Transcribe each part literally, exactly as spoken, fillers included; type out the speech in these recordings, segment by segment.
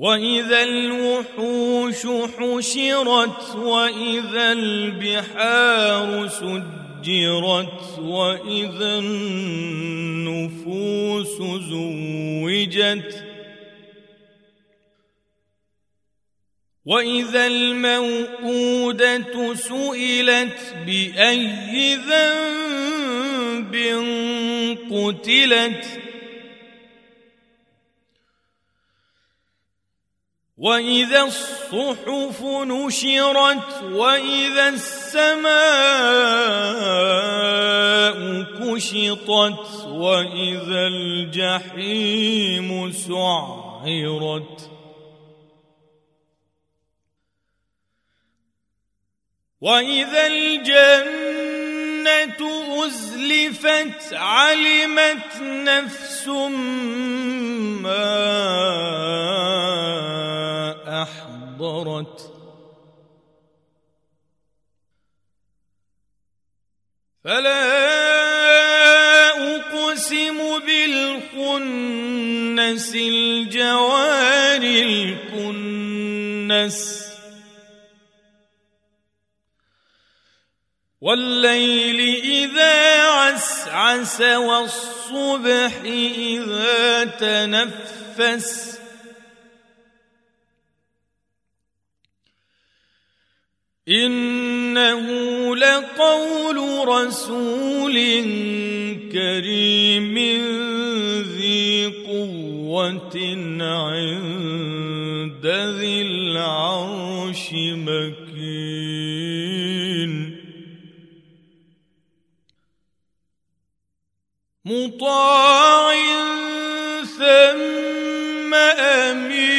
وإذا الوحوش حشرت وإذا البحار سجرت وإذا النفوس زوجت وإذا الموءودة سئلت بأي ذنب قتلت وإذا الصحف نشرت وإذا السماء كشطت وإذا الجحيم سعرت وإذا الجنة أزلفت علمت نفس ما فلا أقسم بالخنس الجوار الكنس والليل إذا عسعس والصبح إذا تنفس إنه لقول رسول كريم ذي قوة عند ذي العرش مكين مطاع ثم أمين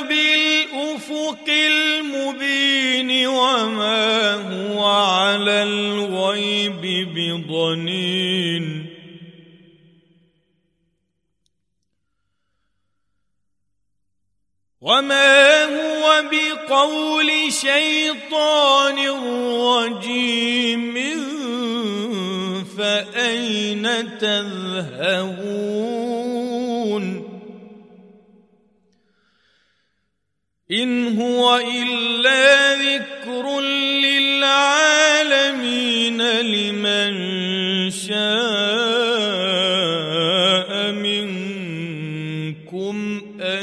بالأفق المبين وما هو على الغيب بضنين وما هو بقول شيطان رجيم فأين تذهبون إن هو إلا ذكر للعالمين لمن شاء منكم أن